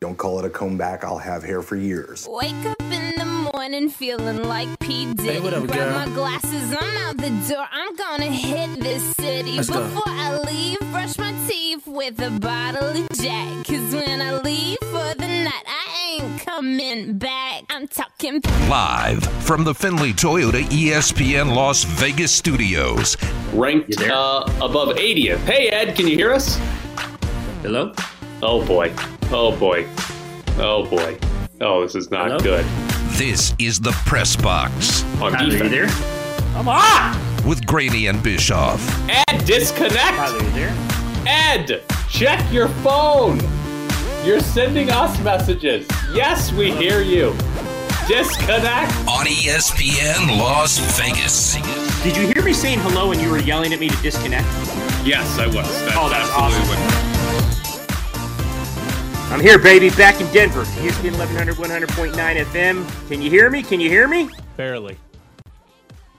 Don't call it a comeback. I'll have hair for years. Wake up in the morning feeling like P. Diddy. Hey, what up, girl? Grab my glasses, I'm out the door. I'm gonna hit this city. Let's before go. I leave, brush my teeth with a bottle of Jack. Cause when I leave for the night, I ain't coming back. I'm talking live from the Findlay Toyota ESPN Las Vegas studios. Ranked above 80th. Hey, Ed, can you hear us? Hello? Oh, boy. Oh, boy. Oh, boy. Oh, this is not good. This is the Press Box. On defense. Are you there? Come on! With Grady and Bischoff. Ed, disconnect! Are you there? Ed, check your phone! You're sending us messages. Yes, we hear you. Disconnect! On ESPN Las Vegas. Did you hear me saying hello and you were yelling at me to disconnect? Yes, I was. That's absolutely awesome. I'm here, baby, back in Denver. ESPN 1100, 100.9 FM. Can you hear me? Can you hear me? Barely.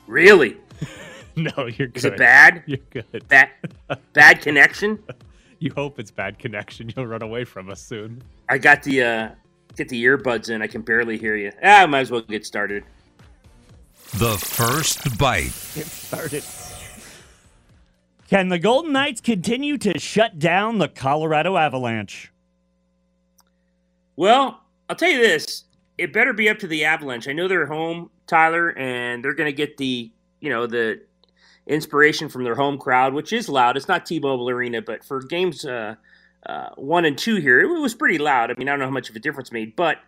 Really? No, you're good. Is it bad? You're good. Bad connection? You hope it's bad connection. You'll run away from us soon. I got the get the earbuds in. I can barely hear you. I might as well get started. The first bite. Get started. Can the Golden Knights continue to shut down the Colorado Avalanche? Well, I'll tell you this. It better be up to the Avalanche. I know they're home, Tyler, and they're going to get the inspiration from their home crowd, which is loud. It's not T-Mobile Arena, but for games 1 and 2 here, it was pretty loud. I mean, I don't know how much of a difference it made, but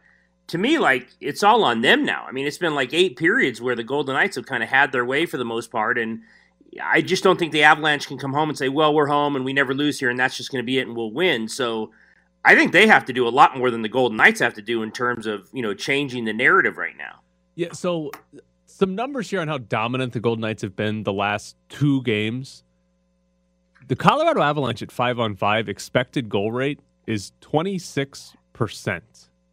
to me, it's all on them now. I mean, it's been 8 periods where the Golden Knights have kind of had their way for the most part, and I just don't think the Avalanche can come home and say, well, we're home and we never lose here, and that's just going to be it and we'll win. So I think they have to do a lot more than the Golden Knights have to do in terms of, changing the narrative right now. Yeah, so some numbers here on how dominant the Golden Knights have been the last 2 games. The Colorado Avalanche at 5-on-5 expected goal rate is 26%.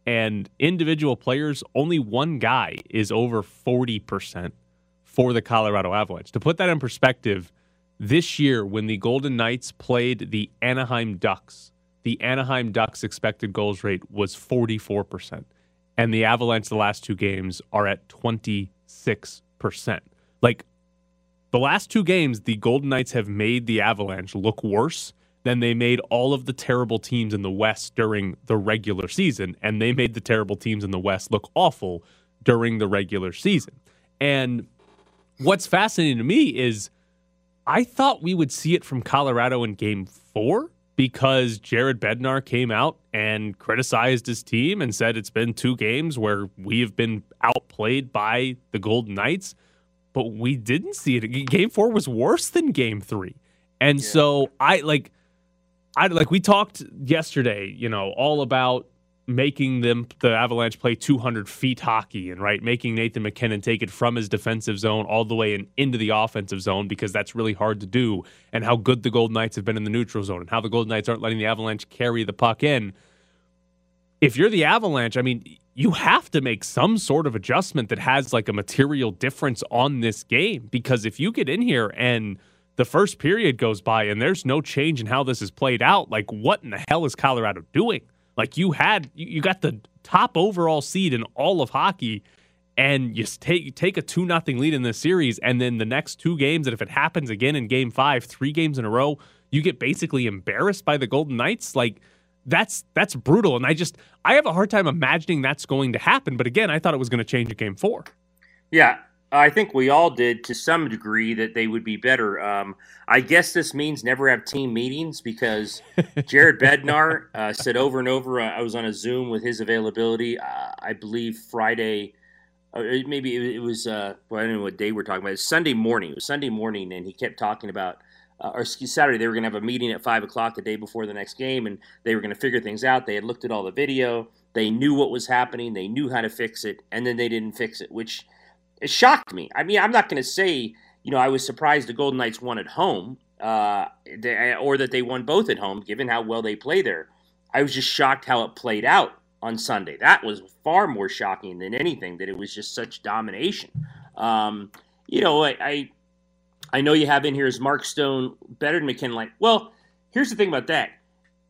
And individual players, only one guy is over 40% for the Colorado Avalanche. To put that in perspective, this year when the Golden Knights played the Anaheim Ducks, the Anaheim Ducks' expected goals rate was 44%, and the Avalanche the last 2 games are at 26%. The last 2 games, the Golden Knights have made the Avalanche look worse than they made all of the terrible teams in the West during the regular season, and they made the terrible teams in the West look awful during the regular season. And what's fascinating to me is I thought we would see it from Colorado in Game 4, because Jared Bednar came out and criticized his team and said it's been 2 games where we have been outplayed by the Golden Knights, but we didn't see it. Game 4 was worse than Game 3. And so I we talked yesterday, all about making the Avalanche play 200 feet hockey and making Nathan MacKinnon take it from his defensive zone all the way and into the offensive zone, because that's really hard to do, and how good the Golden Knights have been in the neutral zone and how the Golden Knights aren't letting the Avalanche carry the puck in. If you're the Avalanche, I mean, you have to make some sort of adjustment that has a material difference on this game, because if you get in here and the first period goes by and there's no change in how this is played out, what in the hell is Colorado doing? You got the top overall seed in all of hockey, and you take a 2-0 lead in this series, and then the next 2 games, and if it happens again in Game 5, 3 games in a row, you get basically embarrassed by the Golden Knights. That's brutal, and I have a hard time imagining that's going to happen. But again, I thought it was going to change at Game 4. Yeah, I think we all did to some degree that they would be better. I guess this means never have team meetings, because Jared Bednar said over and over, I was on a Zoom with his availability, I believe Friday, maybe it was, I don't know what day we're talking about. It was Sunday morning. It was Sunday morning, and he kept talking about, Saturday, they were going to have a meeting at 5 o'clock the day before the next game, and they were going to figure things out. They had looked at all the video. They knew what was happening. They knew how to fix it, and then they didn't fix it, which – it shocked me. I mean, I'm not going to say, I was surprised the Golden Knights won at home or that they won both at home, given how well they play there. I was just shocked how it played out on Sunday. That was far more shocking than anything, that it was just such domination. I know you have in here is Mark Stone better than McKinnon. Well, here's the thing about that.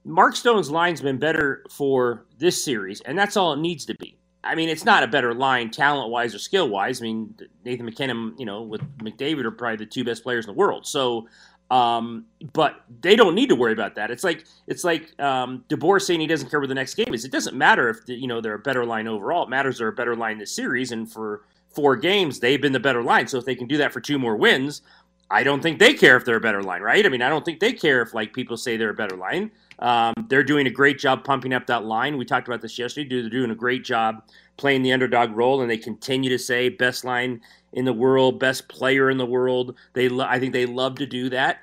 Mark Stone's line's been better for this series, and that's all it needs to be. I mean, it's not a better line talent-wise or skill-wise. I mean, Nathan MacKinnon, you know, with McDavid are probably the two best players in the world. So, but they don't need to worry about that. It's like DeBoer saying he doesn't care where the next game is. It doesn't matter if, you know, they're a better line overall. It matters they're a better line this series, and for 4 games, they've been the better line. So if they can do that for 2 more wins, I don't think they care if they're a better line, right? I mean, I don't think they care if, like, people say they're a better line. They're doing a great job pumping up that line. We talked about this yesterday. They're doing a great job playing the underdog role, and they continue to say best line in the world, best player in the world. I think they love to do that.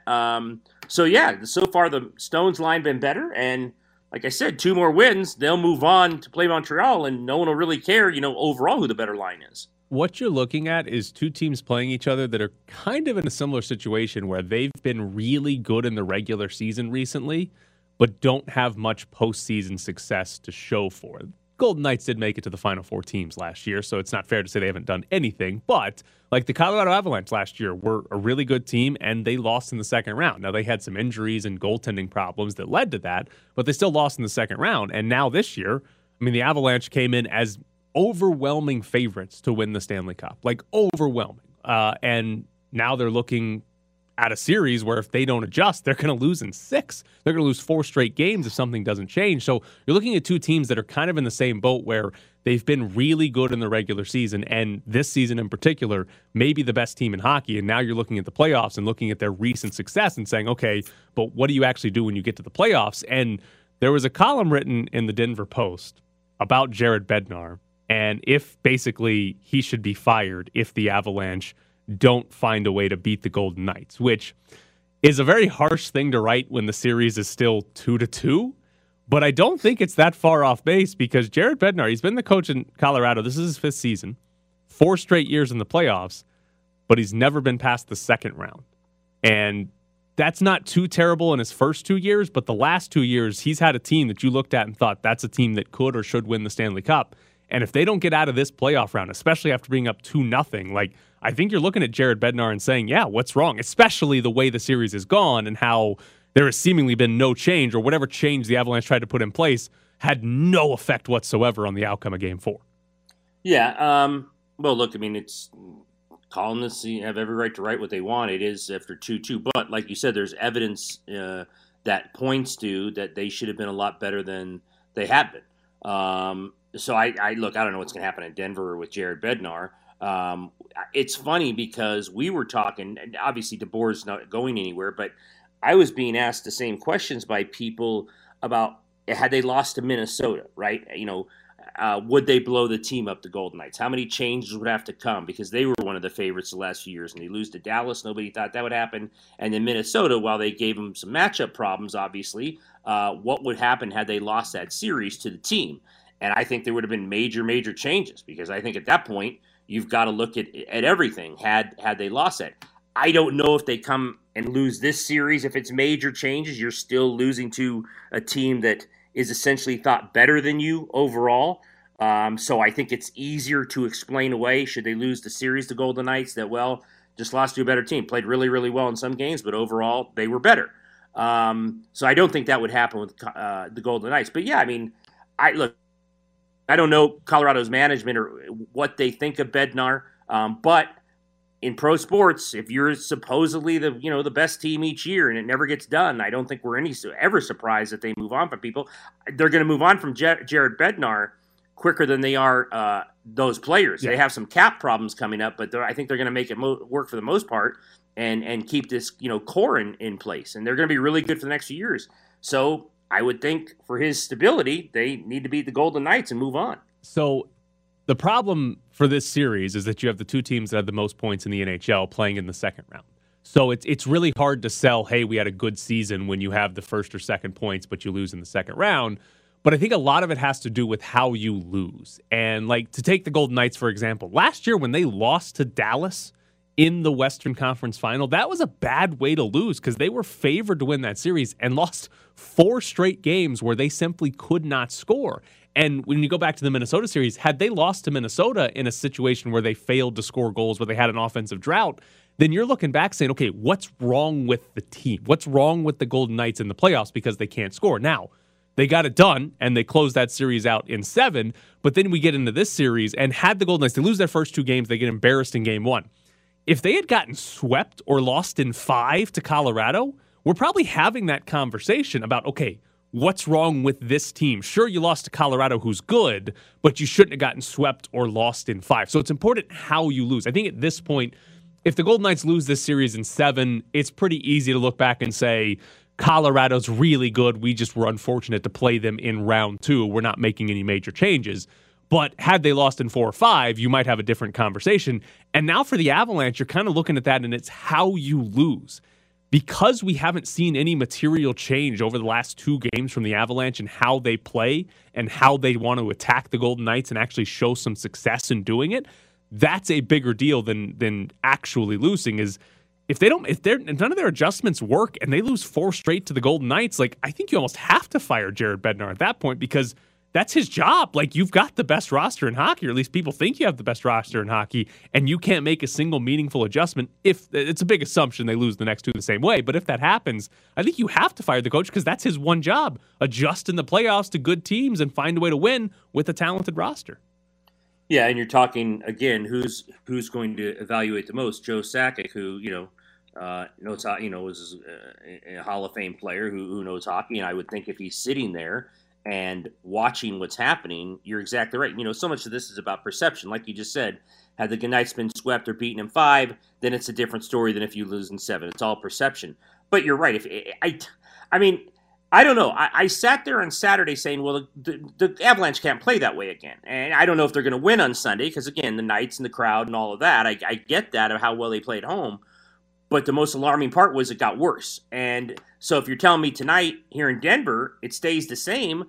So, yeah, so far the Stones line been better, and like I said, 2 more wins, they'll move on to play Montreal, and no one will really care, you know, overall who the better line is. What you're looking at is 2 teams playing each other that are kind of in a similar situation where they've been really good in the regular season recently, but don't have much postseason success to show for it. Golden Knights did make it to the final 4 teams last year, so it's not fair to say they haven't done anything. But, like, the Colorado Avalanche last year were a really good team, and they lost in the second round. Now, they had some injuries and goaltending problems that led to that, but they still lost in the second round. And now this year, I mean, the Avalanche came in as overwhelming favorites to win the Stanley Cup. Like, overwhelming. And now they're looking at a series where if they don't adjust, they're going to lose in 6. They're going to lose 4 straight games if something doesn't change. So you're looking at 2 teams that are kind of in the same boat where they've been really good in the regular season, and this season in particular, maybe the best team in hockey. And now you're looking at the playoffs and looking at their recent success and saying, okay, but what do you actually do when you get to the playoffs? And there was a column written in the Denver Post about Jared Bednar and if basically he should be fired if the Avalanche don't find a way to beat the Golden Knights, which is a very harsh thing to write when the series is still 2-2. But I don't think it's that far off base because Jared Bednar, he's been the coach in Colorado. This is his 5th season, 4 straight years in the playoffs, but he's never been past the second round. And that's not too terrible in his first 2 years, but the last 2 years, he's had a team that you looked at and thought that's a team that could or should win the Stanley Cup. And if they don't get out of this playoff round, especially after being up 2-0, like, I think you're looking at Jared Bednar and saying, yeah, what's wrong? Especially the way the series has gone and how there has seemingly been no change, or whatever change the Avalanche tried to put in place had no effect whatsoever on the outcome of Game 4. Yeah, well, look, I mean, it's columnists have every right to write what they want. It is after 2-2. But like you said, there's evidence that points to that they should have been a lot better than they have been. So, I don't know what's going to happen in Denver with Jared Bednar. It's funny because we were talking, and obviously DeBoer's not going anywhere, but I was being asked the same questions by people about had they lost to Minnesota, right? You know, would they blow the team up, the Golden Knights? How many changes would have to come? Because they were one of the favorites the last few years, and they lose to Dallas. Nobody thought that would happen. And then Minnesota, while they gave them some matchup problems, obviously, what would happen had they lost that series to the team? And I think there would have been major, major changes because I think at that point you've got to look at everything had they lost it. I don't know if they come and lose this series. If it's major changes, you're still losing to a team that is essentially thought better than you overall. So I think it's easier to explain away should they lose the series to Golden Knights that, well, just lost to a better team. Played really, really well in some games, but overall they were better. So I don't think that would happen with the Golden Knights. But, yeah, I mean, I don't know Colorado's management or what they think of Bednar, but in pro sports, if you're supposedly the best team each year and it never gets done, I don't think we're ever surprised that they move on from people. They're going to move on from Jared Bednar quicker than they are those players. Yeah. They have some cap problems coming up, but I think they're going to make it work for the most part and keep this core in place, and they're going to be really good for the next few years. So I would think for his stability, they need to beat the Golden Knights and move on. So the problem for this series is that you have the 2 teams that have the most points in the NHL playing in the second round. So it's really hard to sell, hey, we had a good season when you have the first or second points, but you lose in the second round. But I think a lot of it has to do with how you lose. And like to take the Golden Knights, for example, last year when they lost to Dallas in the Western Conference Final, that was a bad way to lose because they were favored to win that series and lost 4 straight games where they simply could not score. And when you go back to the Minnesota series, had they lost to Minnesota in a situation where they failed to score goals, where they had an offensive drought, then you're looking back saying, okay, what's wrong with the team? What's wrong with the Golden Knights in the playoffs because they can't score? Now, they got it done, and they closed that series out in 7, but then we get into this series, and had the Golden Knights, they lose their first 2 games, they get embarrassed in game 1. If they had gotten swept or lost in 5 to Colorado, we're probably having that conversation about, okay, what's wrong with this team? Sure, you lost to Colorado, who's good, but you shouldn't have gotten swept or lost in 5. So it's important how you lose. I think at this point, if the Golden Knights lose this series in 7, it's pretty easy to look back and say, Colorado's really good. We just were unfortunate to play them in round 2. We're not making any major changes. But had they lost in 4 or 5, you might have a different conversation. And now for the Avalanche, you're kind of looking at that, and it's how you lose. Because we haven't seen any material change over the last 2 games from the Avalanche and how they play and how they want to attack the Golden Knights and actually show some success in doing it, that's a bigger deal than actually losing. Is if none of their adjustments work and they lose 4 straight to the Golden Knights, like, I think you almost have to fire Jared Bednar at that point, because that's his job. Like, you've got the best roster in hockey, or at least people think you have the best roster in hockey, and you can't make a single meaningful adjustment. If it's a big assumption they lose the next 2 the same way, but if that happens, I think you have to fire the coach, because that's his one job. Adjust in the playoffs to good teams and find a way to win with a talented roster. Yeah, and you're talking, again, who's going to evaluate the most? Joe Sakic, who, is a Hall of Fame player who knows hockey, and I would think if he's sitting there and watching what's happening, you're exactly right. You know, so much of this is about perception. Like you just said, had the Knights been swept or beaten in 5, then it's a different story than if you lose in 7. It's all perception. But you're right. I mean, I don't know. I sat there on Saturday saying, well, the Avalanche can't play that way again. And I don't know if they're going to win on Sunday because, again, the Knights and the crowd and all of that, I get that of how well they played at home. But the most alarming part was it got worse. And so if you're telling me tonight here in Denver it stays the same,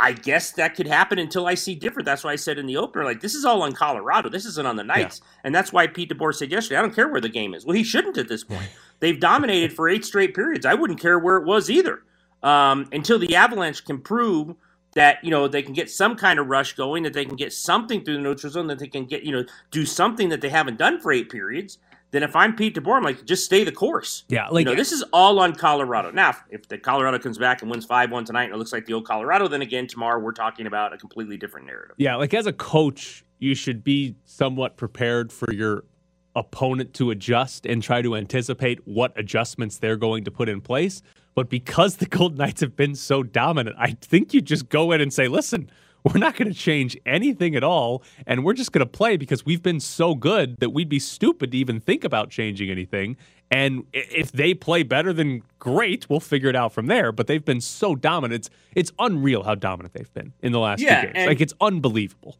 I guess that could happen until I see different. That's why I said in the opener, like, this is all on Colorado. This isn't on the Knights. Yeah. And that's why Pete DeBoer said yesterday, I don't care where the game is. Well, he shouldn't at this point. They've dominated for 8 straight periods. I wouldn't care where it was either. Until the Avalanche can prove that, you know, they can get some kind of rush going, that they can get something through the neutral zone, that they can get, you know, do something that they haven't done for 8 periods. Then if I'm Pete DeBoer, I'm like, just stay the course. Yeah, like, you know, this is all on Colorado. Now, if the Colorado comes back and wins 5-1 tonight and it looks like the old Colorado, then again, tomorrow we're talking about a completely different narrative. Yeah, like, as a coach, you should be somewhat prepared for your opponent to adjust and try to anticipate what adjustments they're going to put in place. But because the Golden Knights have been so dominant, I think you just go in and say, listen, we're not going to change anything at all, and we're just going to play because we've been so good that we'd be stupid to even think about changing anything. And if they play better, then great, we'll figure it out from there. But they've been so dominant. It's unreal how dominant they've been in the last 2 games. Like, it's unbelievable.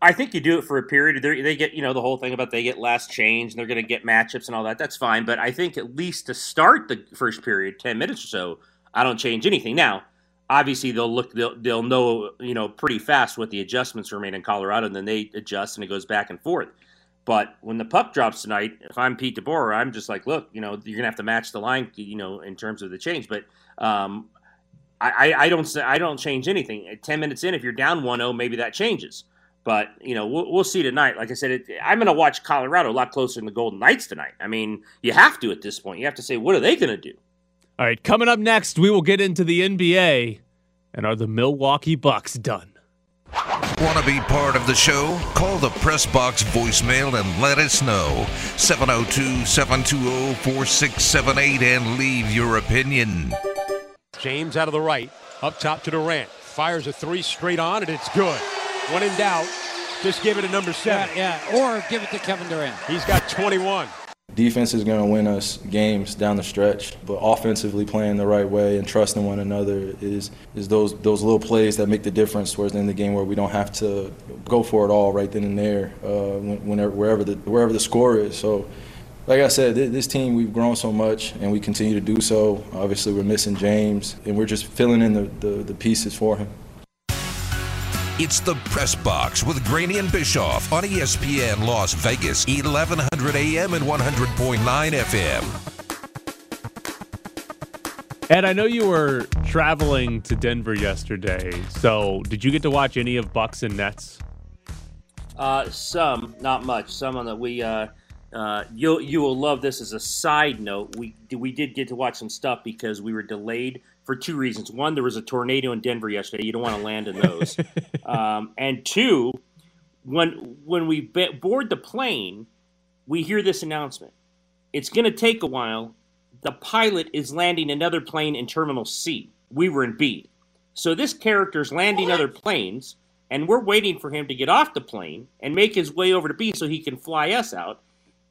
I think you do it for a period. They get, you know, the whole thing about they get last change and they're going to get matchups and all that. That's fine. But I think at least to start the first period, 10 minutes or so, I don't change anything. Now, obviously, they'll know, you know, pretty fast what the adjustments remain in Colorado, and then they adjust, and it goes back and forth. But when the puck drops tonight, if I'm Pete DeBoer, I'm just like, look, you know, you're gonna have to match the line, you know, in terms of the change. But I don't change anything. At 10 minutes in, if you're down 1-0, maybe that changes. But, you know, we'll see tonight. Like I said, I'm going to watch Colorado a lot closer than the Golden Knights tonight. I mean, you have to at this point. You have to say, what are they going to do? All right, coming up next, we will get into the NBA. And are the Milwaukee Bucks done? Want to be part of the show? Call the Press Box voicemail and let us know. 702-720-4678 and leave your opinion. James out of the right, up top to Durant. Fires a 3 straight on, and it's good. When in doubt, just give it to number 7. Yeah, or give it to Kevin Durant. He's got 21. Defense is going to win us games down the stretch, but offensively playing the right way and trusting one another is those little plays that make the difference towards the end of the game, where we don't have to go for it all right then and there, wherever the score is. So, like I said, this team, we've grown so much, and we continue to do so. Obviously, we're missing James, and we're just filling in the pieces for him. It's the Press Box with Graney and Bischoff on ESPN Las Vegas, 1100 AM and 100.9 FM. Ed, I know you were traveling to Denver yesterday, so did you get to watch any of Bucks and Nets? Some, not much. Some on the we You will love this as a side note. We did get to watch some stuff because we were delayed for two reasons. One, there was a tornado in Denver yesterday. You don't want to land in those. And two, when we board the plane, we hear this announcement. It's going to take a while. The pilot is landing another plane in Terminal C. We were in B. So this character's landing other planes, and we're waiting for him to get off the plane and make his way over to B so he can fly us out.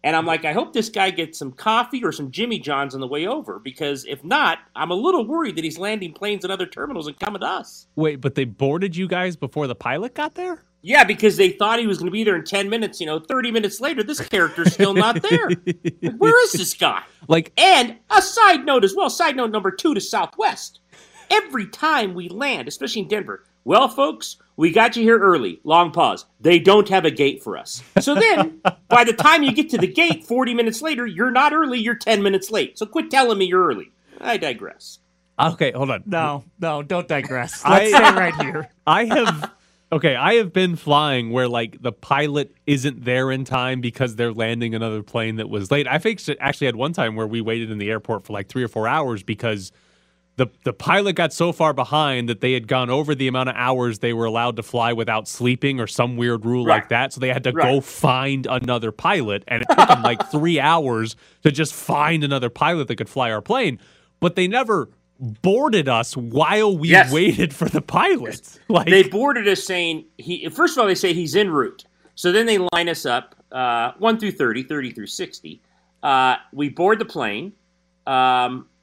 And I'm like, I hope this guy gets some coffee or some Jimmy John's on the way over, because if not, I'm a little worried that he's landing planes in other terminals and coming to us. Wait, but they boarded you guys before the pilot got there? Yeah, because they thought he was going to be there in 10 minutes. 30 minutes later, this character's still not there. Like, where is this guy? And a side note as well, side note number two to Southwest. Every time we land, especially in Denver, well, folks, we got you here early. Long pause. They don't have a gate for us. So then, by the time you get to the gate, 40 minutes later, you're not early, you're 10 minutes late. So quit telling me you're early. I digress. Okay, hold on. No, don't digress. Let's stay right here. I have been flying where, the pilot isn't there in time because they're landing another plane that was late. I actually had one time where we waited in the airport for, 3 or 4 hours because the pilot got so far behind that they had gone over the amount of hours they were allowed to fly without sleeping or some weird rule like that, so they had to go find another pilot, and it took them, 3 hours to just find another pilot that could fly our plane. But they never boarded us while we waited for the pilots. They boarded us saying, first of all, they say he's en route. So then they line us up 1 through 30, 30 through 60. We board the plane.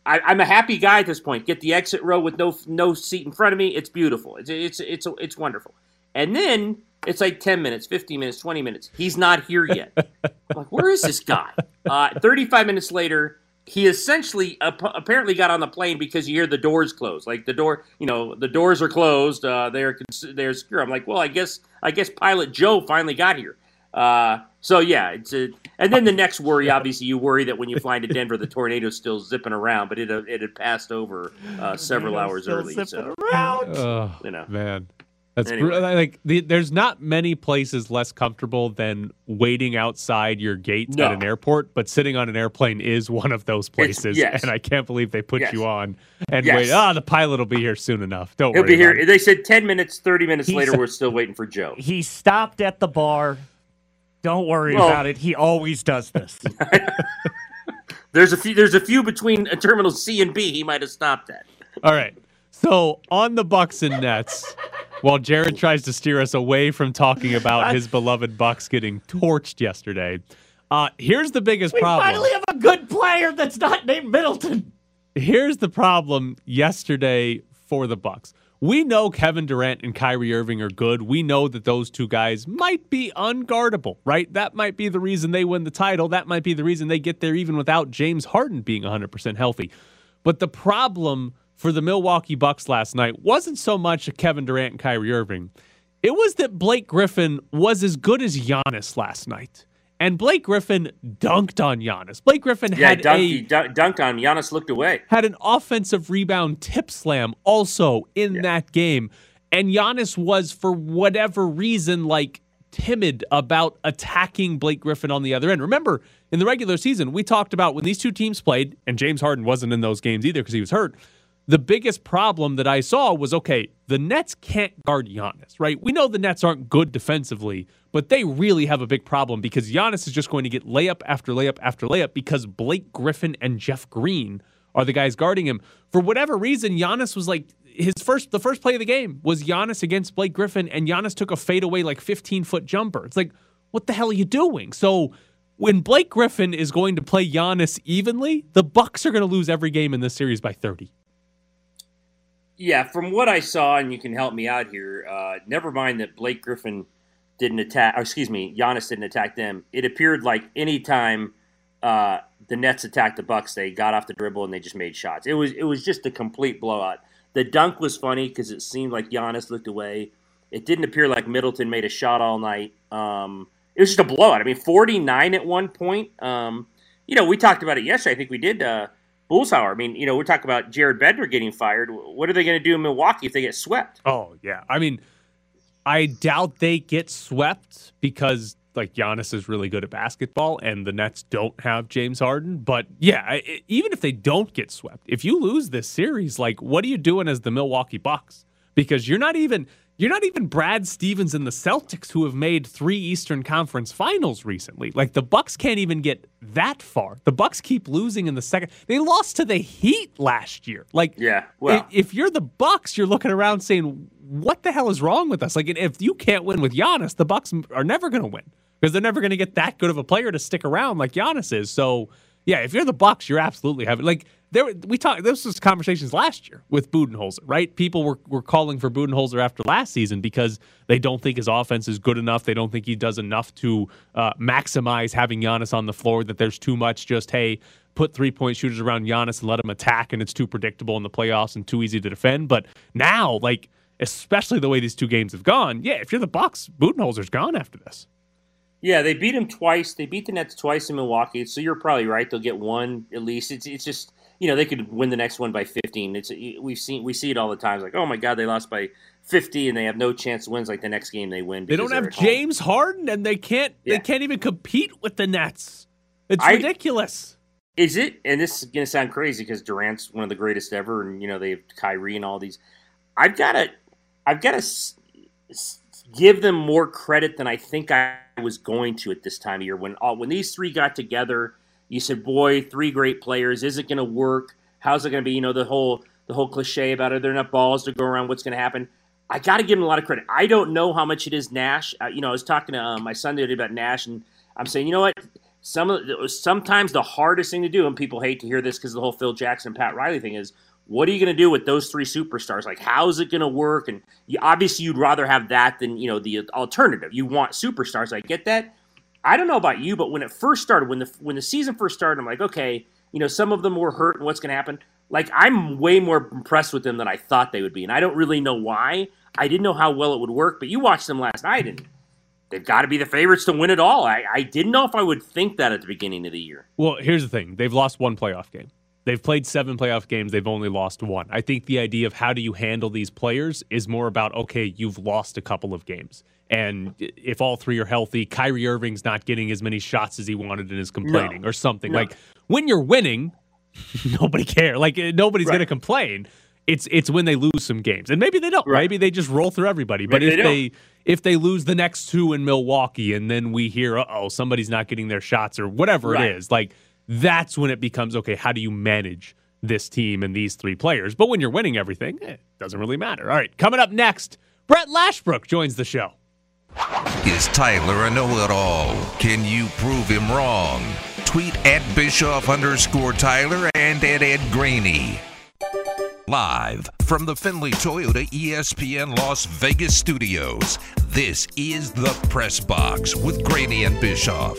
I'm a happy guy at this point. Get the exit row with no seat in front of me. It's beautiful. It's wonderful. And then it's 10 minutes, 15 minutes, 20 minutes. He's not here yet. I'm like, where is this guy? 35 minutes later, he essentially apparently got on the plane because you hear the doors close. The doors are closed. They're secure. I'm like, well, I guess Pilot Joe finally got here. So yeah, and then the next worry, obviously, you worry that when you fly into Denver, the tornado's still zipping around, but it had passed over several hours early. So, man, that's anyway. There's not many places less comfortable than waiting outside your gates at an airport, but sitting on an airplane is one of those places. Yes. And I can't believe they put you on and wait. The pilot will be here soon enough. Don't worry. He'll be here. They said 10 minutes, 30 minutes later, we're still waiting for Joe. He stopped at the bar. Don't worry about it. He always does this. There's a few between Terminal C and B. He might have stopped at. All right. So on the Bucks and Nets, while Jared tries to steer us away from talking about his beloved Bucks getting torched yesterday, here's the biggest problem. We finally have a good player that's not named Middleton. Here's the problem yesterday for the Bucks. We know Kevin Durant and Kyrie Irving are good. We know that those two guys might be unguardable, right? That might be the reason they win the title. That might be the reason they get there even without James Harden being 100% healthy. But the problem for the Milwaukee Bucks last night wasn't so much Kevin Durant and Kyrie Irving. It was that Blake Griffin was as good as Giannis last night. And Blake Griffin dunked on Giannis. Blake Griffin dunked on him. Giannis looked away. Had an offensive rebound tip slam also in that game. And Giannis was, for whatever reason, timid about attacking Blake Griffin on the other end. Remember, in the regular season, we talked about when these two teams played, and James Harden wasn't in those games either because he was hurt, the biggest problem that I saw was, the Nets can't guard Giannis, right? We know the Nets aren't good defensively, but they really have a big problem because Giannis is just going to get layup after layup after layup because Blake Griffin and Jeff Green are the guys guarding him. For whatever reason, Giannis was the first play of the game was Giannis against Blake Griffin, and Giannis took a fadeaway 15-foot jumper. It's what the hell are you doing? So when Blake Griffin is going to play Giannis evenly, the Bucks are going to lose every game in this series by 30. Yeah, from what I saw, and you can help me out here, never mind that Blake Griffin didn't attack, or excuse me, Giannis didn't attack them. It appeared any time the Nets attacked the Bucks, they got off the dribble and they just made shots. It was just a complete blowout. The dunk was funny because it seemed like Giannis looked away. It didn't appear like Middleton made a shot all night. It was just a blowout. I mean, 49 at one point. We talked about it yesterday. I think we did Bullshauer. I mean, we're talking about Jared Bednar getting fired. What are they going to do in Milwaukee if they get swept? Oh, yeah. I mean, I doubt they get swept because like Giannis is really good at basketball and the Nets don't have James Harden. But yeah, even if they don't get swept, if you lose this series, like what are you doing as the Milwaukee Bucks? Because you're not even Brad Stevens and the Celtics, who have made 3 Eastern Conference Finals recently. Like the Bucks can't even get that far. The Bucks keep losing in the second. They lost to the Heat last year. Like, yeah, well, if you're the Bucks, you're looking around saying, "What the hell is wrong with us?" Like, if you can't win with Giannis, the Bucks are never going to win because they're never going to get that good of a player to stick around like Giannis is. So, yeah, if you're the Bucks, you're absolutely having like. This was conversations last year with Budenholzer, right? People were calling for Budenholzer after last season because they don't think his offense is good enough. They don't think he does enough to maximize having Giannis on the floor, that there's too much just, hey, put three-point shooters around Giannis and let him attack, and it's too predictable in the playoffs and too easy to defend. But now, like, especially the way these 2 games have gone, yeah, if you're the Bucks, Budenholzer's gone after this. Yeah, they beat him twice. They beat the Nets twice in Milwaukee, so you're probably right. They'll get one at least. It's just... You know, they could win the next one by 15. We see it all the time. It's like, oh my God, they lost by 50 and they have no chance to win. It's like the next game they win. They don't have James Harden and they can't even compete with the Nets. It's ridiculous. Is it? And this is gonna sound crazy because Durant's one of the greatest ever, and you know they have Kyrie and all these. I've gotta give them more credit than I think I was going to at this time of year when these 3 got together. You said, boy, 3 great players. Is it going to work? How's it going to be? You know, the whole cliche about are there enough balls to go around? What's going to happen? I got to give him a lot of credit. I don't know how much it is Nash. You know, I was talking to my son the other day about Nash, and I'm saying, you know what? Sometimes the hardest thing to do, and people hate to hear this because the whole Phil Jackson, Pat Riley thing is, what are you going to do with those 3 superstars? Like, how's it going to work? And obviously you'd rather have that than, you know, the alternative. You want superstars. I get that. I don't know about you, but when it first started, when the season first started, I'm like, okay, you know, some of them were hurt and what's going to happen? Like, I'm way more impressed with them than I thought they would be, and I don't really know why. I didn't know how well it would work, but you watched them last night, and they've got to be the favorites to win it all. I didn't know if I would think that at the beginning of the year. Well, here's the thing. They've lost 1 playoff game. They've played 7 playoff games. They've only lost 1. I think the idea of how do you handle these players is more about, okay, you've lost a couple of games. And if all 3 are healthy, Kyrie Irving's not getting as many shots as he wanted and is complaining or something. No. Like, when you're winning, nobody cares. Like, nobody's going to complain. It's when they lose some games. And maybe they don't. Right. Maybe they just roll through everybody. But if they lose the next 2 in Milwaukee and then we hear, uh-oh, somebody's not getting their shots or whatever it is, like, that's when it becomes, okay, how do you manage this team and these 3 players? But when you're winning everything, it doesn't really matter. All right, coming up next, Brett Lashbrook joins the show. Is Tyler a know-it-all? Can you prove him wrong? Tweet @Bischoff_Tyler and @EdGraney. Live from the Findlay Toyota ESPN Las Vegas studios, this is The Press Box with Graney and Bischoff.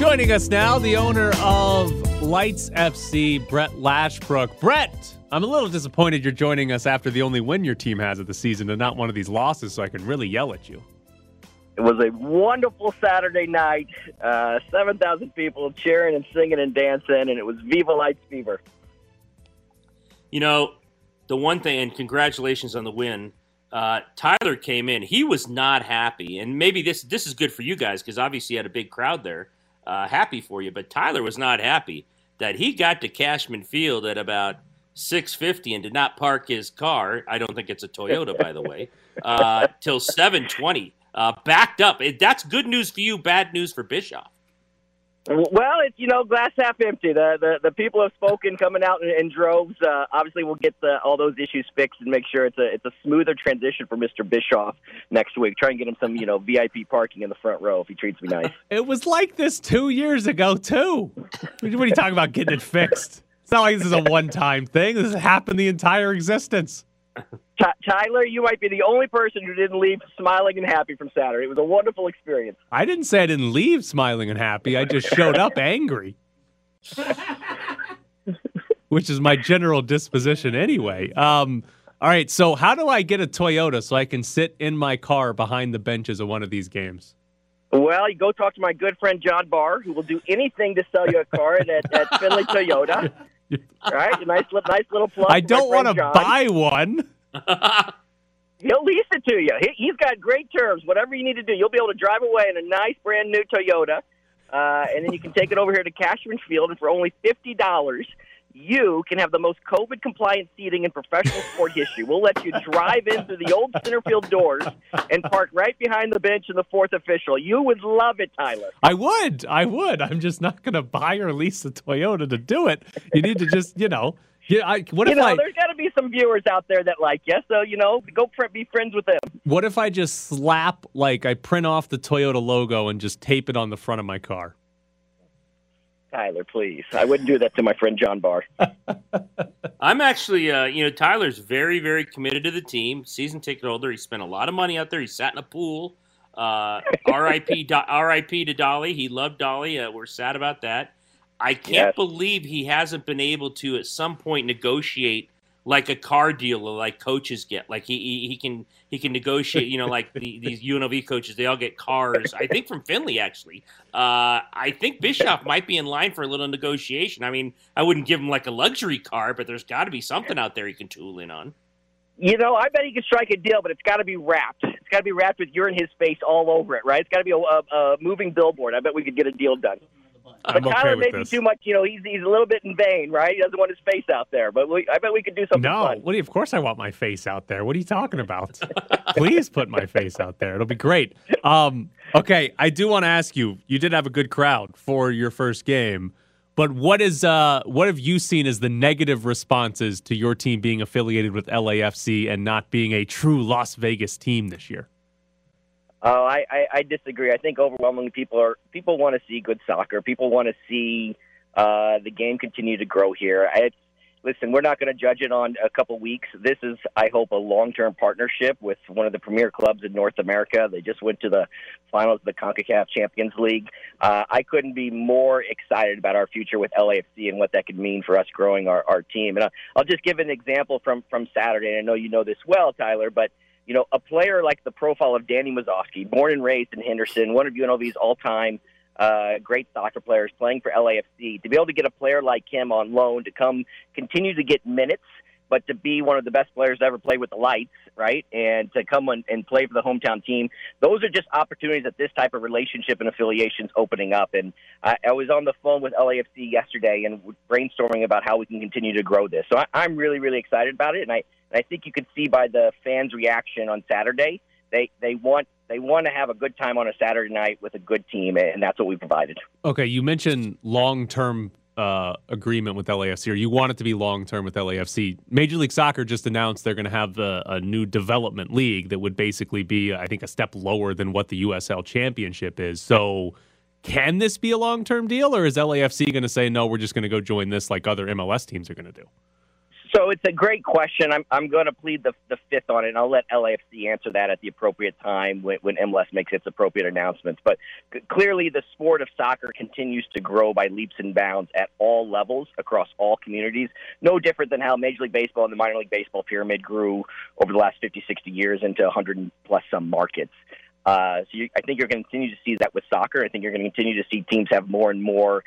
Joining us now, the owner of Lights FC, Brett Lashbrook. Brett, I'm a little disappointed you're joining us after the only win your team has of the season and not one of these losses, so I can really yell at you. It was a wonderful Saturday night. 7,000 people cheering and singing and dancing, and it was Viva Lights Fever. You know, the one thing, and congratulations on the win, Tyler came in. He was not happy, and maybe this is good for you guys because obviously you had a big crowd there. Happy for you, but Tyler was not happy that he got to Cashman Field at about 6:50 and did not park his car. I don't think it's a Toyota, by the way, till 7:20. Backed up. That's good news for you, bad news for Bischoff. Well, it's, you know, glass half empty. The people have spoken, coming out in droves. Obviously, we'll get all those issues fixed and make sure it's a smoother transition for Mr. Bischoff next week. Try and get him some, you know, VIP parking in the front row if he treats me nice. It was like this 2 years ago, too. What are you talking about getting it fixed? It's not like this is a one-time thing. This has happened the entire existence. Tyler, you might be the only person who didn't leave smiling and happy from Saturday. It was a wonderful experience. I didn't say I didn't leave smiling and happy. I just showed up angry, which is my general disposition anyway. All right, so how do I get a Toyota so I can sit in my car behind the benches of one of these games? Well, you go talk to my good friend John Barr, who will do anything to sell you a car at Findlay Toyota. All right, nice little plug. I don't want to buy one. He'll lease it to you. He's got great terms. Whatever you need to do, you'll be able to drive away in a nice, brand-new Toyota, and then you can take it over here to Cashman Field, and for only $50, you can have the most COVID-compliant seating in professional sport history. We'll let you drive in through the old center field doors and park right behind the bench and the fourth official. You would love it, Tyler. I would. I'm just not going to buy or lease a Toyota to do it. You need to just, there's got to be some viewers out there that like you, so, go be friends with them. What if I just slap, I print off the Toyota logo and just tape it on the front of my car? Tyler, please. I wouldn't do that to my friend John Barr. I'm actually, Tyler's very, very committed to the team. Season ticket holder. He spent a lot of money out there. He sat in a pool. R.I.P. to Dolly. He loved Dolly. We're sad about that. I can't believe he hasn't been able to, at some point, negotiate like a car deal, like coaches get. Like he can negotiate. These UNLV coaches, they all get cars. I think from Findlay, actually. I think Bischoff might be in line for a little negotiation. I mean, I wouldn't give him like a luxury car, but there's got to be something out there he can tool in on. I bet he could strike a deal, but it's got to be wrapped. It's got to be wrapped with "you're in his face" all over it, right? It's got to be a moving billboard. I bet we could get a deal done. But Tyler may be too much, he's a little bit in vain, right? He doesn't want his face out there. But I bet we could do something fun. No, of course I want my face out there. What are you talking about? Please put my face out there. It'll be great. Okay, I do want to ask you, you did have a good crowd for your first game, but what have you seen as the negative responses to your team being affiliated with LAFC and not being a true Las Vegas team this year? Oh, I disagree. I think overwhelmingly people want to see good soccer. People want to see the game continue to grow here. Listen, we're not going to judge it on a couple weeks. This is, I hope, a long-term partnership with one of the premier clubs in North America. They just went to the finals of the CONCACAF Champions League. I couldn't be more excited about our future with LAFC and what that could mean for us growing our team. And I'll just give an example from Saturday. And I know you know this well, Tyler, but a player like the profile of Danny Mozovsky, born and raised in Henderson, one of UNLV's all-time great soccer players playing for LAFC, to be able to get a player like him on loan to come continue to get minutes, but to be one of the best players to ever play with the Lights, right, and to come and play for the hometown team, those are just opportunities that this type of relationship and affiliation's opening up. And I was on the phone with LAFC yesterday and brainstorming about how we can continue to grow this. So I'm really, really excited about it, and I think you could see by the fans' reaction on Saturday, they want to have a good time on a Saturday night with a good team, and that's what we provided. Okay, you mentioned long-term agreement with LAFC, or you want it to be long-term with LAFC. Major League Soccer just announced they're going to have a new development league that would basically be, I think, a step lower than what the USL Championship is. So can this be a long-term deal, or is LAFC going to say, no, we're just going to go join this like other MLS teams are going to do? So it's a great question. I'm going to plead the fifth on it, and I'll let LAFC answer that at the appropriate time when MLS makes its appropriate announcements. But clearly the sport of soccer continues to grow by leaps and bounds at all levels across all communities, no different than how Major League Baseball and the minor league baseball pyramid grew over the last 50, 60 years into 100-plus-some markets. I think you're going to continue to see that with soccer. I think you're going to continue to see teams have more and more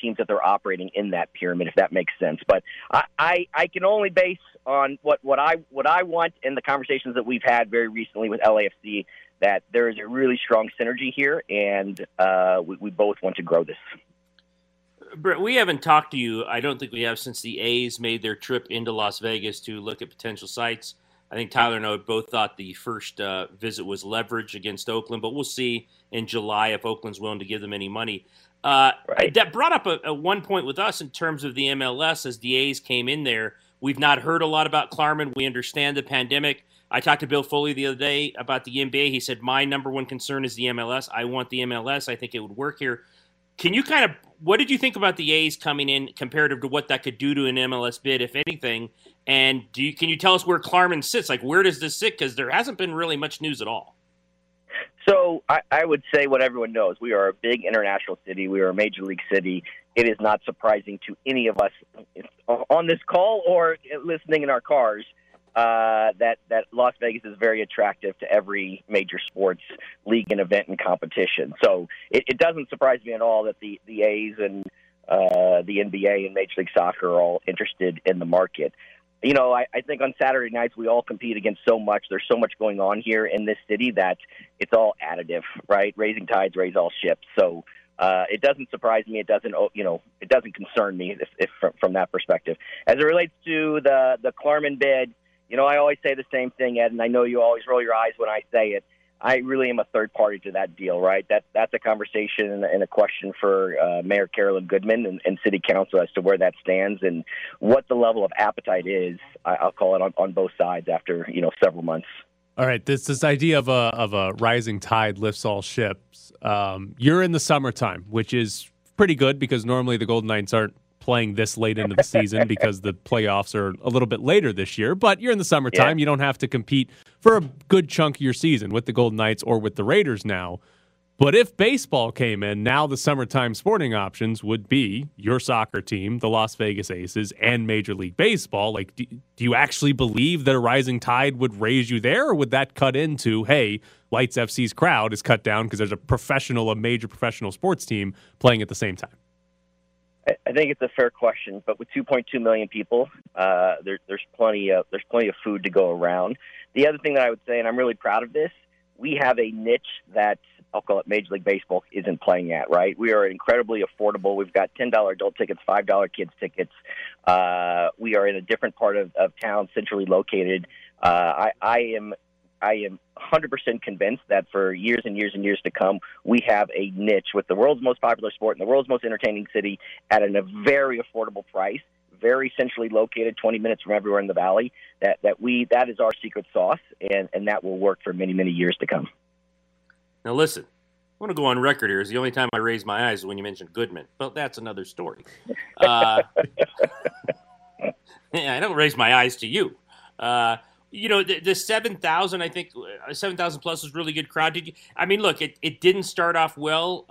teams that they're operating in that pyramid, if that makes sense. But I can only base on what I want and the conversations that we've had very recently with LAFC that there is a really strong synergy here, and we both want to grow this. Brett, we haven't talked to you, I don't think we have, since the A's made their trip into Las Vegas to look at potential sites. I think Tyler and I both thought the first visit was leverage against Oakland, but we'll see in July if Oakland's willing to give them any money. Right. That brought up a one point with us in terms of the MLS as the A's came in there. We've not heard a lot about Klarman. We understand the pandemic. I talked to Bill Foley the other day about the NBA. He said, my number one concern is the MLS. I want the MLS. I think it would work here. Can you what did you think about the A's coming in comparative to what that could do to an MLS bid, if anything? And can you tell us where Klarman sits? Where does this sit? Because there hasn't been really much news at all. So I would say what everyone knows. We are a big international city. We are a major league city. It is not surprising to any of us on this call or listening in our cars that Las Vegas is very attractive to every major sports league and event and competition. So it doesn't surprise me at all that the A's and the NBA and Major League Soccer are all interested in the market. you know, I think on Saturday nights we all compete against so much. There's so much going on here in this city that it's all additive, right? Raising tides raise all ships. So it doesn't surprise me. It doesn't, you know, it doesn't concern me if from that perspective. As it relates to the Klarman bid, you know, I always say the same thing, Ed, and I know you always roll your eyes when I say it. I really am a third party to that deal, right? That's a conversation and a question for Mayor Carolyn Goodman and City Council as to where that stands and what the level of appetite is, I'll call it, on both sides after, you know, several months. All right, this idea of a rising tide lifts all ships. You're in the summertime, which is pretty good because normally the Golden Knights aren't playing this late into the season because the playoffs are a little bit later this year, but you're in the summertime. Yeah. You don't have to compete for a good chunk of your season with the Golden Knights or with the Raiders now. But if baseball came in, now the summertime sporting options would be your soccer team, the Las Vegas Aces, and Major League Baseball. Like, do you actually believe that a rising tide would raise you there, or would that cut into, hey, Lights FC's crowd is cut down because there's a major professional sports team playing at the same time? I think it's a fair question, but with 2.2 million people, there's plenty of food to go around. The other thing that I would say, and I'm really proud of this, we have a niche that I'll call it Major League Baseball isn't playing at, right? We are incredibly affordable. We've got $10 adult tickets, $5 kids tickets. We are in a different part of town, centrally located. I am 100% convinced that for years and years and years to come, we have a niche with the world's most popular sport and the world's most entertaining city at a very affordable price, very centrally located, 20 minutes from everywhere in the valley, that is our secret sauce, and that will work for many, many years to come. Now listen, I want to go on record here. It's the only time I raised my eyes is when you mentioned Goodman. Well, that's another story. Yeah, I don't raise my eyes to you. You know, the 7,000, I think, 7,000 plus was a really good crowd. I mean, look, it didn't start off well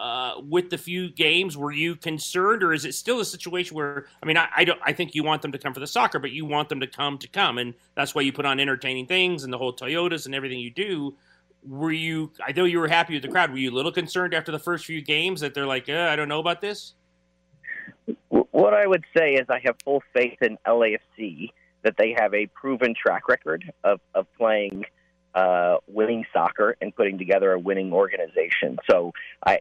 with the few games. Were you concerned, or is it still a situation where, I mean, I think you want them to come for the soccer, but you want them to come, and that's why you put on entertaining things and the whole Toyotas and everything you do. Were you, I know you were happy with the crowd, were you a little concerned after the first few games that they're like, I don't know about this? What I would say is I have full faith in LAFC, that they have a proven track record of playing winning soccer and putting together a winning organization. So I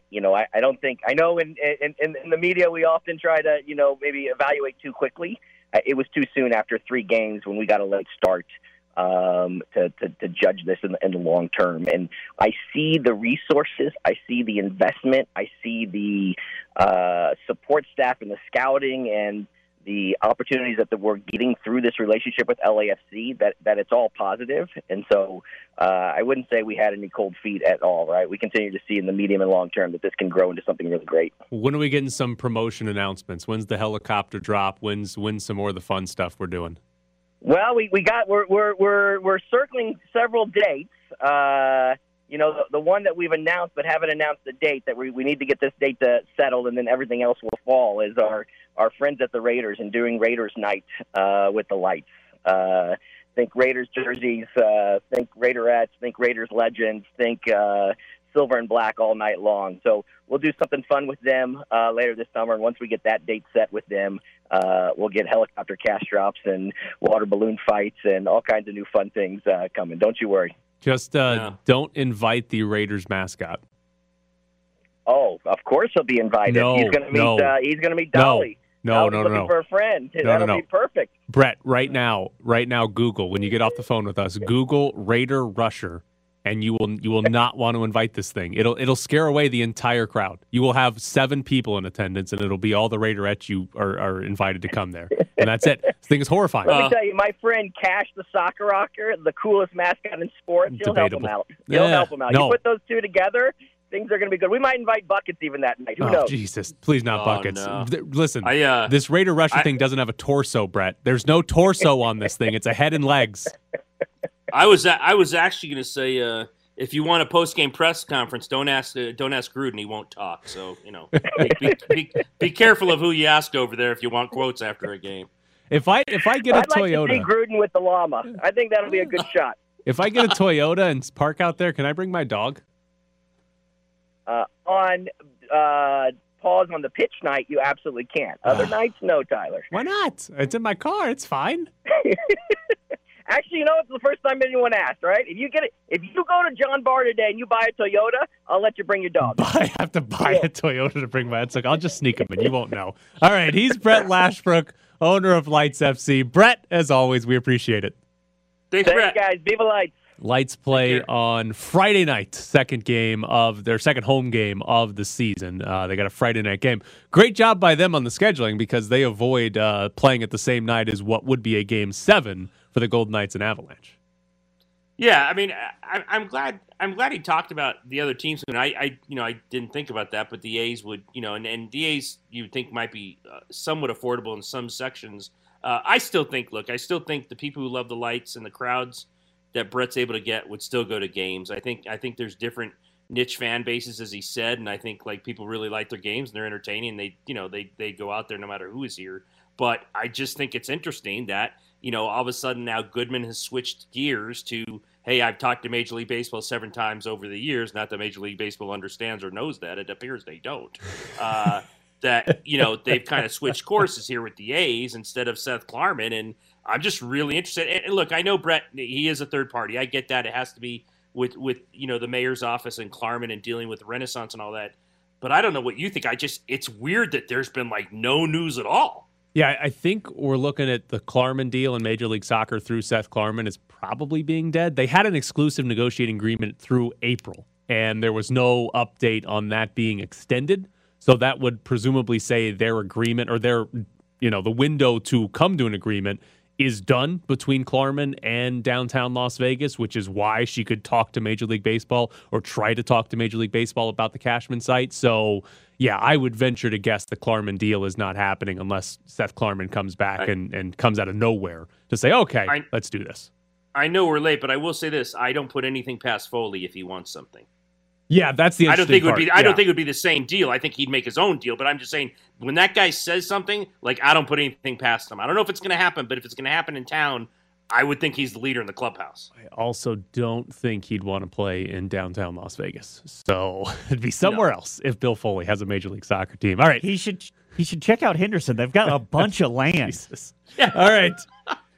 don't think, I know in the media we often try to, you know, maybe evaluate too quickly. It was too soon after three games when we got a late start to judge this in the long term. And I see the resources, I see the investment, I see the support staff and the scouting and the opportunities that we're getting through this relationship with LAFC, that it's all positive. And so I wouldn't say we had any cold feet at all, right? We continue to see in the medium and long term that this can grow into something really great. When are we getting some promotion announcements? When's the helicopter drop? When's some more of the fun stuff we're doing? Well, we're circling several dates. You know, the one that we've announced but haven't announced the date, that we need to get this date settled and then everything else will fall, is our friends at the Raiders and doing Raiders night with the Lights. Think Raiders jerseys, think Raiderettes, think Raiders legends, think silver and black all night long. So we'll do something fun with them later this summer, and once we get that date set with them, we'll get helicopter cash drops and water balloon fights and all kinds of new fun things coming. Don't you worry. Just Don't invite the Raiders mascot. Oh, of course he'll be invited. No, he's going to meet Dolly. No, for a friend. That'll be perfect. Brett, right now, Google, when you get off the phone with us, Google Raider Rusher, and you will not want to invite this thing. It'll scare away the entire crowd. You will have 7 people in attendance, and it'll be all the Raiderettes you are invited to come there. And that's it. This thing is horrifying. Let me tell you, my friend Cash the Soccer Rocker, the coolest mascot in sports, he'll debatable. Help him out. No. You put those two together, things are going to be good. We might invite Buckets even that night. Who knows? Jesus. Please not Buckets. No. Listen, this Raider Rusher thing doesn't have a torso, Brett. There's no torso on this thing. It's a head and legs. I was actually going to say, if you want a post-game press conference, don't ask Gruden. He won't talk. So, you know, be careful of who you ask over there if you want quotes after a game. If I get a Toyota, I'd like to see Gruden with the llama. I think that'll be a good shot. If I get a Toyota and park out there, can I bring my dog? On pause on the pitch night, you absolutely can't. Other nights, no, Tyler. Why not? It's in my car. It's fine. Actually, you know, it's the first time anyone asked, right? If you get it, if you go to John Barr today and you buy a Toyota, I'll let you bring your dog. I have to buy a Toyota to bring my. It's like I'll just sneak him, and you won't know. All right, he's Brett Lashbrook, owner of Lights FC. Brett, as always, we appreciate it. Thanks, Brett. Guys. Viva Lights. Lights play on Friday night, second home game of the season. They got a Friday night game. Great job by them on the scheduling because they avoid playing at the same night as what would be a Game 7 for the Golden Knights and Avalanche. Yeah, I mean, I'm glad he talked about the other teams. And I didn't think about that, but the A's would, you know, and the A's you would think might be somewhat affordable in some sections. I still think the people who love the Lights and the crowds that Brett's able to get would still go to games. I think there's different niche fan bases, as he said, and I think like people really like their games and they're entertaining. And they go out there no matter who is here. But I just think it's interesting that all of a sudden now Goodman has switched gears to, hey, I've talked to Major League Baseball 7 times over the years. Not that Major League Baseball understands or knows that. It appears they don't. That they've kind of switched courses here with the A's instead of Seth Klarman, and I'm just really interested. And look, I know Brett; he is a third party. I get that. It has to be with the mayor's office and Klarman and dealing with Renaissance and all that. But I don't know what you think. It's weird that there's been like no news at all. Yeah, I think we're looking at the Klarman deal in Major League Soccer through Seth Klarman is probably being dead. They had an exclusive negotiating agreement through April, and there was no update on that being extended. So that would presumably say their agreement or their, the window to come to an agreement is done between Klarman and downtown Las Vegas, which is why she could talk to Major League Baseball or try to talk to Major League Baseball about the Cashman site. So, yeah, I would venture to guess the Klarman deal is not happening unless Seth Klarman comes back and comes out of nowhere to say, okay, let's do this. I know we're late, but I will say this. I don't put anything past Foley if he wants something. Yeah, that's the interesting part. I don't think it would be the same deal. I think he'd make his own deal, but I'm just saying when that guy says something, like I don't put anything past him. I don't know if it's going to happen, but if it's going to happen in town, I would think he's the leader in the clubhouse. I also don't think he'd want to play in downtown Las Vegas. So it'd be somewhere else if Bill Foley has a Major League Soccer team. All right. He should check out Henderson. They've got a bunch of land. Jesus. Yeah. All right.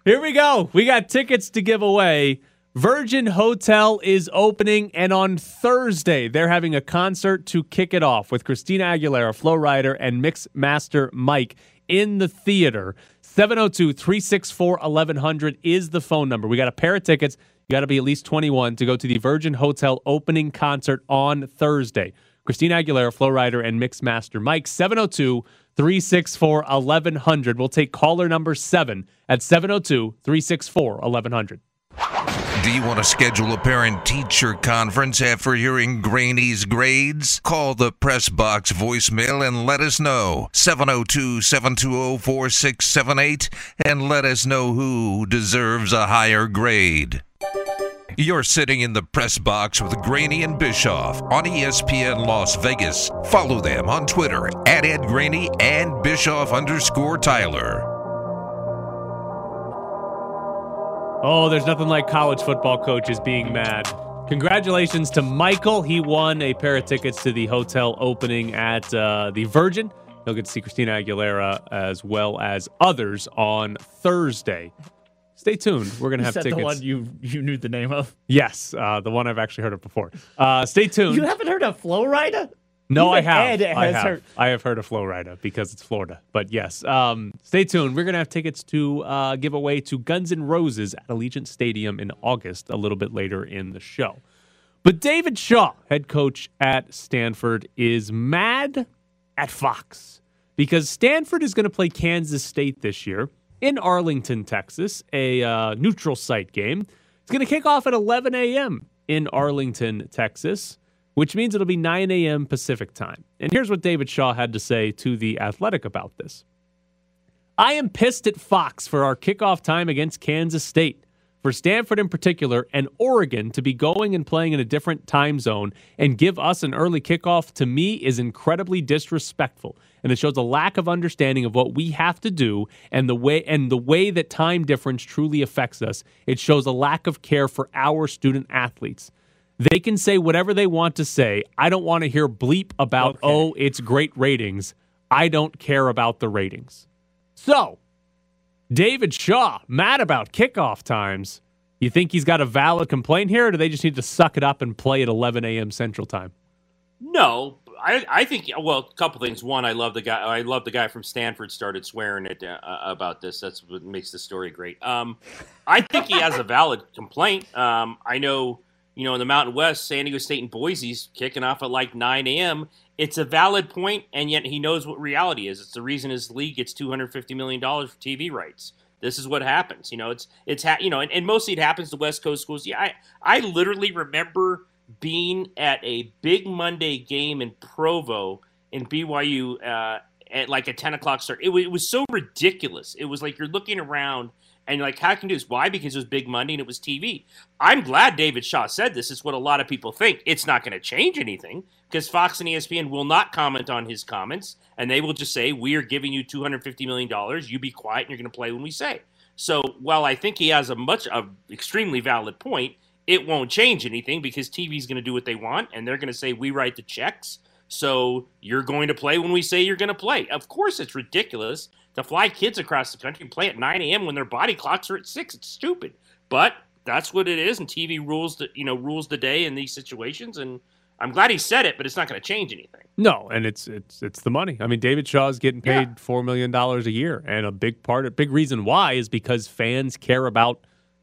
Here we go. We got tickets to give away. Virgin Hotel is opening, and on Thursday, they're having a concert to kick it off with Christina Aguilera, Flo Rida, and Mixmaster Mike in the theater. 702-364-1100 is the phone number. We got a pair of tickets. You got to be at least 21 to go to the Virgin Hotel opening concert on Thursday. Christina Aguilera, Flo Rida, and Mixmaster Mike. 702-364-1100. We'll take caller number 7 at 702-364-1100. Do you want to schedule a parent-teacher conference after hearing Granny's grades? Call the Press Box voicemail and let us know. 702-720-4678 and let us know who deserves a higher grade. You're sitting in the Press Box with Graney and Bischoff on ESPN Las Vegas. Follow them on Twitter at @Graney and Bischoff_Tyler. Oh, there's nothing like college football coaches being mad. Congratulations to Michael. He won a pair of tickets to the hotel opening at the Virgin. He'll get to see Christina Aguilera as well as others on Thursday. Stay tuned. We're going to have tickets. The one you knew the name of? Yes, the one I've actually heard of before. Stay tuned. You haven't heard of Flo Rida? No, I have heard of Flo Rida because it's Florida. But yes, stay tuned. We're going to have tickets to give away to Guns N' Roses at Allegiant Stadium in August, a little bit later in the show. But David Shaw, head coach at Stanford, is mad at Fox because Stanford is going to play Kansas State this year in Arlington, Texas, a neutral site game. It's going to kick off at 11 a.m. in Arlington, Texas, which means it'll be 9 a.m. Pacific time. And here's what David Shaw had to say to The Athletic about this. I am pissed at Fox for our kickoff time against Kansas State, for Stanford in particular, and Oregon to be going and playing in a different time zone and give us an early kickoff to me is incredibly disrespectful. And it shows a lack of understanding of what we have to do and the way that time difference truly affects us. It shows a lack of care for our student athletes. They can say whatever they want to say. I don't want to hear bleep about, oh, it's great ratings. I don't care about the ratings. So, David Shaw, mad about kickoff times. You think he's got a valid complaint here, or do they just need to suck it up and play at 11 a.m. Central Time? No, I think, well, a couple things. One, I love the guy. I love the guy from Stanford started swearing at, about this. That's what makes the story great. I think he has a valid complaint. I know, you know, in the Mountain West, San Diego State and Boise's kicking off at like 9 a.m. It's a valid point, and yet he knows what reality is. It's the reason his league gets $250 million for TV rights. This is what happens. You know, and mostly it happens to West Coast schools. Yeah, I literally remember being at a big Monday game in Provo in BYU at like a 10 o'clock start. It was so ridiculous. It was like you're looking around and you're like, how can you do this? Why? Because it was big Monday and it was TV. I'm glad David Shaw said this. It's what a lot of people think. It's not going to change anything because Fox and ESPN will not comment on his comments, and they will just say, we are giving you $250 million. You be quiet, and you're going to play when we say. So while I think he has a extremely valid point, it won't change anything because TV's going to do what they want, and they're going to say, we write the checks, so you're going to play when we say you're going to play. Of course it's ridiculous to fly kids across the country and play at 9 a.m. when their body clocks are at 6. It's stupid. But that's what it is, and TV rules the day in these situations, and I'm glad he said it, but it's not going to change anything. No, and it's the money. I mean, David Shaw's getting paid $4 million a year, and a big reason why is because fans care about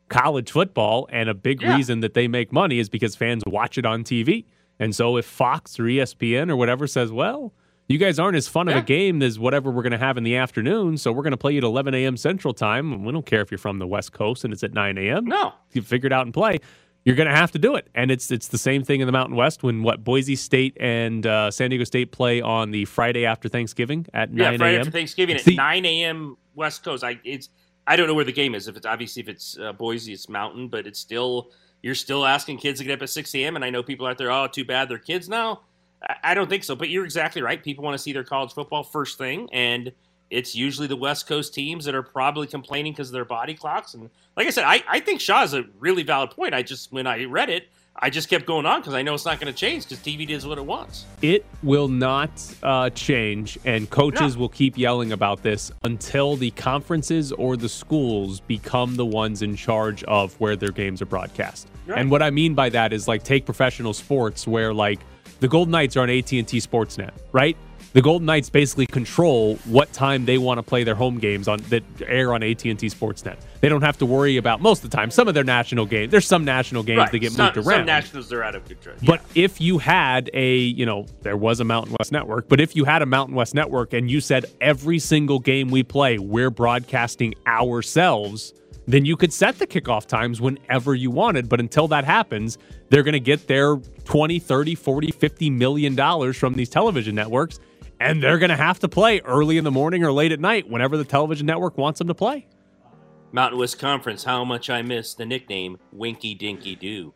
college football, and a big reason that they make money is because fans watch it on TV. And so if Fox or ESPN or whatever says, well, you guys aren't as fun of a game as whatever we're going to have in the afternoon, so we're going to play you at 11 a.m. Central Time, and we don't care if you're from the West Coast and it's at 9 a.m. No. If you figure it out and play, you're going to have to do it. And it's the same thing in the Mountain West when, Boise State and San Diego State play on the Friday after Thanksgiving at 9 a.m. Yeah, Friday after Thanksgiving at 9 a.m. West Coast. I don't know where the game is. If it's Boise, it's Mountain, but it's still, you're still asking kids to get up at 6 a.m. And I know people out there, oh, too bad their kids. No, I don't think so. But you're exactly right. People want to see their college football first thing, and it's usually the West Coast teams that are probably complaining because of their body clocks. And like I said, I think Shaw's a really valid point. When I read it, I just kept going on because I know it's not going to change because TV does what it wants. It will not change, and coaches will keep yelling about this until the conferences or the schools become the ones in charge of where their games are broadcast. Right. And what I mean by that is, like, take professional sports where, like, the Golden Knights are on AT&T Sportsnet, right? The Golden Knights basically control what time they want to play their home games that air on AT&T Sportsnet. They don't have to worry about, most of the time, some of their national games. There's some national games that get moved around. Some nationals are out of control. Yeah. But if you had there was a Mountain West network, but if you had a Mountain West network and you said every single game we play, we're broadcasting ourselves, then you could set the kickoff times whenever you wanted. But until that happens, they're going to get their $20, $30, $40, $50 million from these television networks. And they're going to have to play early in the morning or late at night whenever the television network wants them to play. Mountain West Conference, how much I miss the nickname Winky Dinky Doo.